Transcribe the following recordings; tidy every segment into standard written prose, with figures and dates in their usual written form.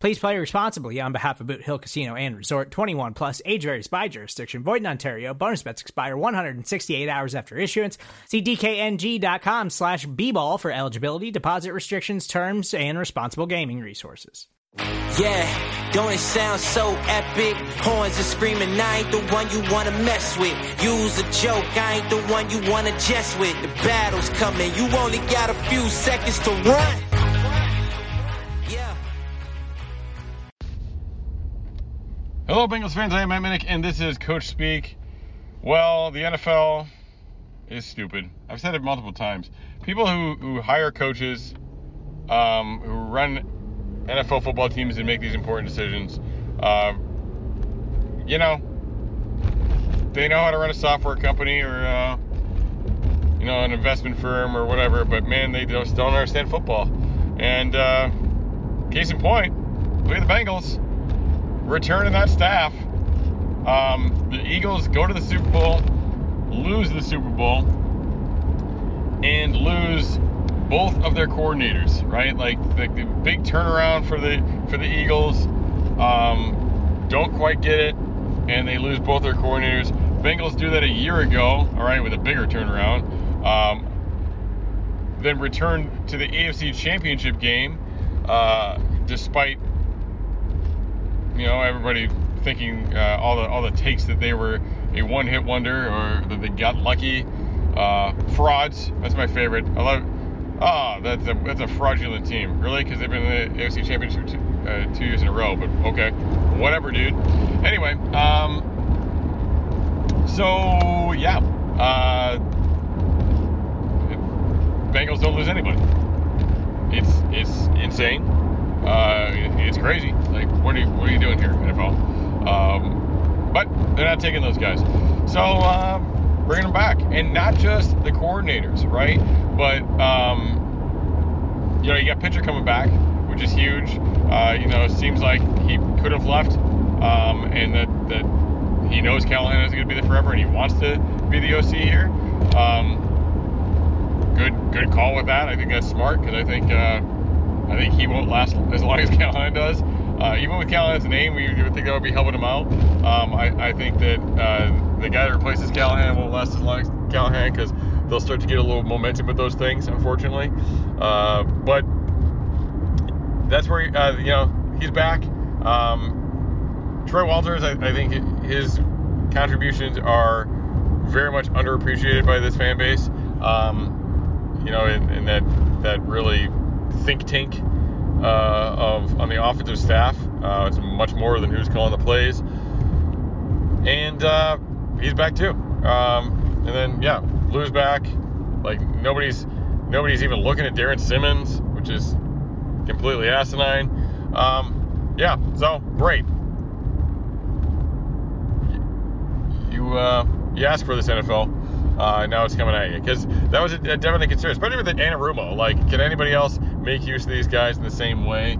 Please play responsibly on behalf of Boot Hill Casino and Resort. 21 plus, age varies by jurisdiction, void in Ontario. Bonus bets expire 168 hours after issuance. See DKNG.com/bball for eligibility, deposit restrictions, terms, and responsible gaming resources. Yeah, don't it sound so epic? Horns are screaming, I ain't the one you wanna mess with. Use a joke, I ain't the one you wanna jest with. The battle's coming, you only got a few seconds to run. Hello, Bengals fans. I am Matt Minnick, and this is Coach Speak. Well, the NFL is stupid. I've said it multiple times. People who hire coaches, who run NFL football teams and make these important decisions, they know how to run a software company or, an investment firm or whatever, but, man, they just don't understand football. And case in point, look at the Bengals. Returning that staff, the Eagles go to the Super Bowl, lose the Super Bowl, and lose both of their coordinators. Right, like the big turnaround for the Eagles. Don't quite get it, and they lose both their coordinators. Bengals do that a year ago, all right, with a bigger turnaround. Then return to the AFC Championship game, despite. Everybody thinking all the takes that they were a one-hit wonder or that they got lucky. Frauds. That's my favorite. I love. That's a fraudulent team, really, because they've been in the AFC Championship 2 years in a row. But okay, whatever, dude. Anyway, so yeah, Bengals don't lose anybody. It's insane. It's crazy. Like, what are you doing here, NFL? But they're not taking those guys. So, bringing them back. And not just the coordinators, right? But, you got Pitcher coming back, which is huge. It seems like he could have left. And that he knows Callahan is going to be there forever, and he wants to be the OC here. Good call with that. I think that's smart, because I think he won't last as long as Callahan does. Even with Callahan's name, we would think that would be helping him out. I think that the guy that replaces Callahan won't last as long as Callahan, because they'll start to get a little momentum with those things, unfortunately. But that's where, he's back. Troy Walters, I think his contributions are very much underappreciated by this fan base. And that really... think tank on the offensive staff. It's much more than who's calling the plays. And he's back too. And then Lou's back. Like nobody's even looking at Darrin Simmons, which is completely asinine. So great. You asked for this, NFL. Now it's coming at you, because that was a definitely concern, especially with the Anarumo. Like, can anybody else make use of these guys in the same way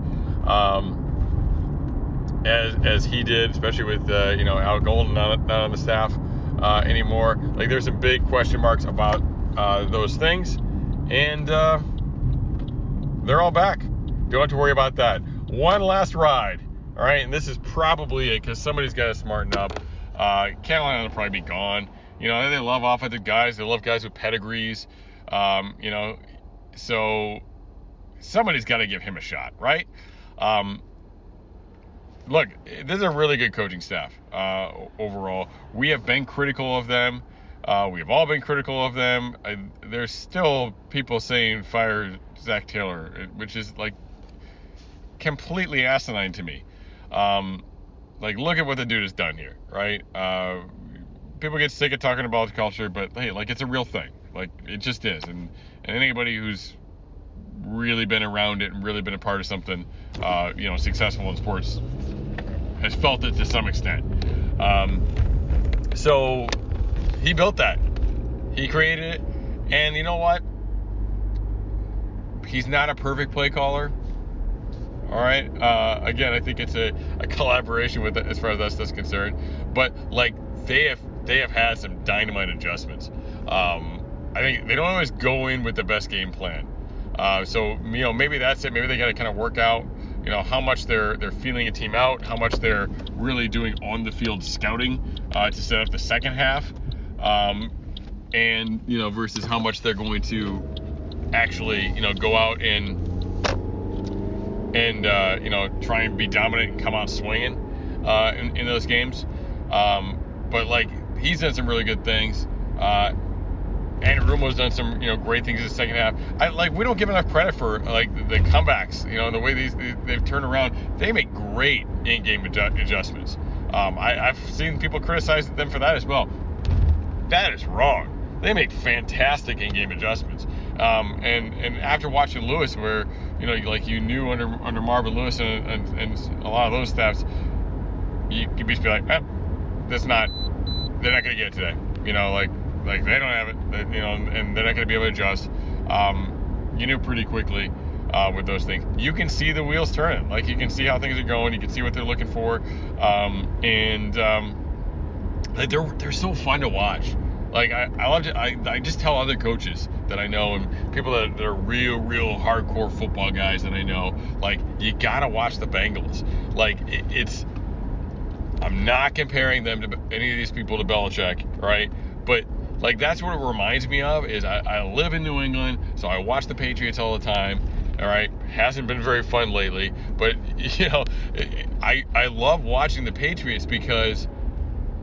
as he did, especially with Al Golden not on the staff anymore? Like, there's some big question marks about those things, and they're all back. Don't have to worry about that. One last ride, all right? And this is probably it, because somebody's got to smarten up. Callahan will probably be gone. They love offensive guys. They love guys with pedigrees. So somebody's got to give him a shot, right? Look, this is a really good coaching staff overall. We have been critical of them. We've all been critical of them. There's still people saying fire Zach Taylor, which is like completely asinine to me. Like, look at what the dude has done here, right? People get sick of talking about culture, but hey, like, it's a real thing. Like, it just is. And anybody who's really been around it and really been a part of something, successful in sports has felt it to some extent. So he built that. He created it. And you know what? He's not a perfect play caller. All right. Again, I think it's a collaboration with it as far as that's concerned. But like they have had some dynamite adjustments. I think they don't always go in with the best game plan. So maybe that's it. Maybe they got to kind of work out, how much they're feeling a team out, how much they're really doing on the field scouting to set up the second half, and versus how much they're going to actually go out and try and be dominant and come out swinging in those games. But like he's done some really good things. Anarumo's done some, great things in the second half. We don't give enough credit for like the comebacks, and the way they've turned around. They make great in-game adjustments. I've seen people criticize them for that as well. That is wrong. They make fantastic in-game adjustments. And after watching Lewis, where you knew under Marvin Lewis and a lot of those staffs, you could just be like, they're not going to get it today. Like, they don't have it, and they're not going to be able to adjust. You knew pretty quickly with those things. You can see the wheels turning. Like, you can see how things are going. You can see what they're looking for. They're so fun to watch. Like, I love to, I just tell other coaches that I know and people that are real, real hardcore football guys that I know, like, you got to watch the Bengals. Like, I'm not comparing them to any of these people to Belichick, right? But, like, that's what it reminds me of is I live in New England, so I watch the Patriots all the time, all right? Hasn't been very fun lately, but, I love watching the Patriots because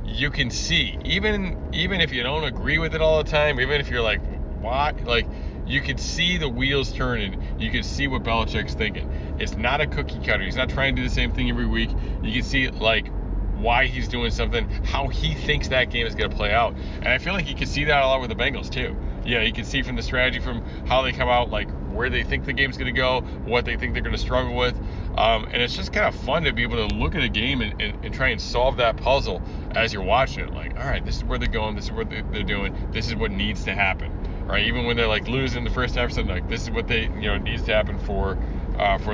you can see, even if you don't agree with it all the time, even if you're like, why? Like, you can see the wheels turning. You can see what Belichick's thinking. It's not a cookie cutter. He's not trying to do the same thing every week. You can see, like, why he's doing something, how he thinks that game is going to play out. And I feel like you can see that a lot with the Bengals too. Yeah, you can see from the strategy, from how they come out, like where they think the game's going to go, what they think they're going to struggle with. And it's just kind of fun to be able to look at a game and try and solve that puzzle as you're watching it. Like, all right, this is where they're going. This is what they're doing. This is what needs to happen. Right? Even when they're like losing the first half, something like this is what they, needs to happen for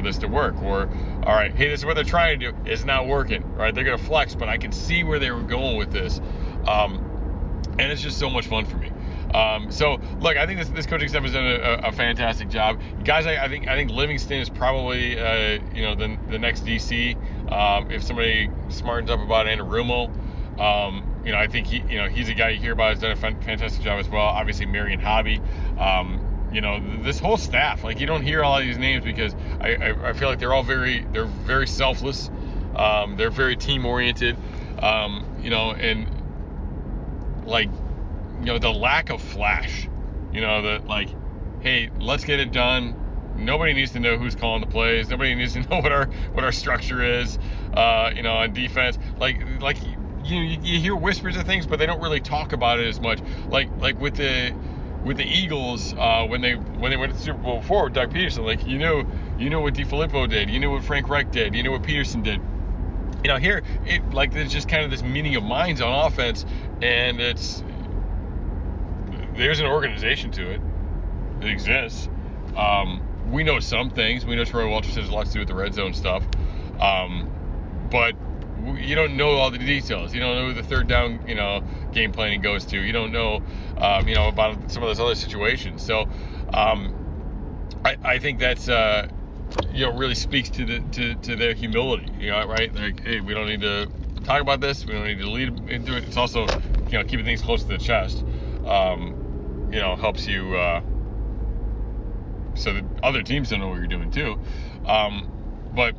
this to work. Or, all right, hey, this is what they're trying to do. It's not working, right? They're going to flex, but I can see where they were going with this. And it's just so much fun for me. I think this coaching staff has done a fantastic job. Guys, I think Livingston is probably, the next DC. If somebody smartens up about Anarumo, I think he's a guy you hear about has done a fantastic job as well. Obviously, Marion Hobby, this whole staff, like you don't hear all of these names because I feel like they're all they're very selfless. They're very team oriented, the lack of flash, hey, let's get it done. Nobody needs to know who's calling the plays. Nobody needs to know what our structure is, on defense. Like you hear whispers of things, but they don't really talk about it as much. Like with the Eagles, when they went to the Super Bowl before with Doug Peterson, like you know what Di Filippo did, you know what Frank Reich did, you know what Peterson did. Here it like there's just kind of this meeting of minds on offense, and there's an organization to it. It exists. We know some things. We know Troy Walters has a lot to do with the red zone stuff, but you don't know all the details. You don't know who the third down, game planning goes to. You don't know, about some of those other situations. So, I think that's, really speaks to to their humility. Right? Like, hey, we don't need to talk about this. We don't need to lead into it. It's also, keeping things close to the chest. Helps you so that other teams don't know what you're doing too. But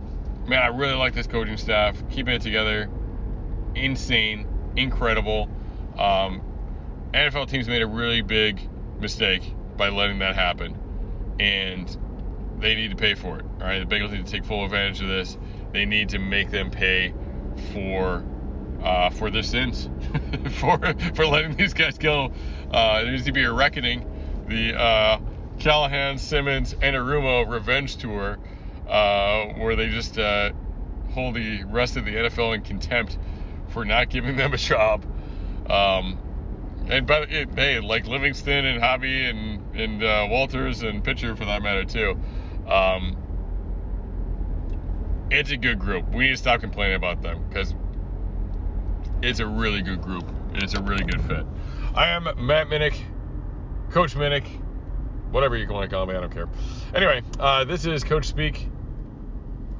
man, I really like this coaching staff, keeping it together. Insane, incredible. NFL teams made a really big mistake by letting that happen, and they need to pay for it. All right, the Bengals need to take full advantage of this. They need to make them pay for their sins, for letting these guys go. There needs to be a reckoning. The Callahan, Simmons, Anarumo revenge tour, where they just hold the rest of the NFL in contempt for not giving them a job. And but hey, like Livingston and Hobby and Walters and Pitcher for that matter too. It's a good group. We need to stop complaining about them because it's a really good group and it's a really good fit. I am Matt Minnick, Coach Minnick, whatever you want to call me. I don't care. Anyway, this is Coach Speak.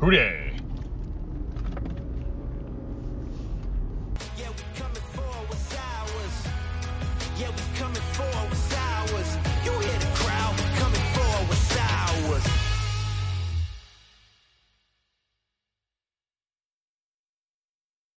Hooday!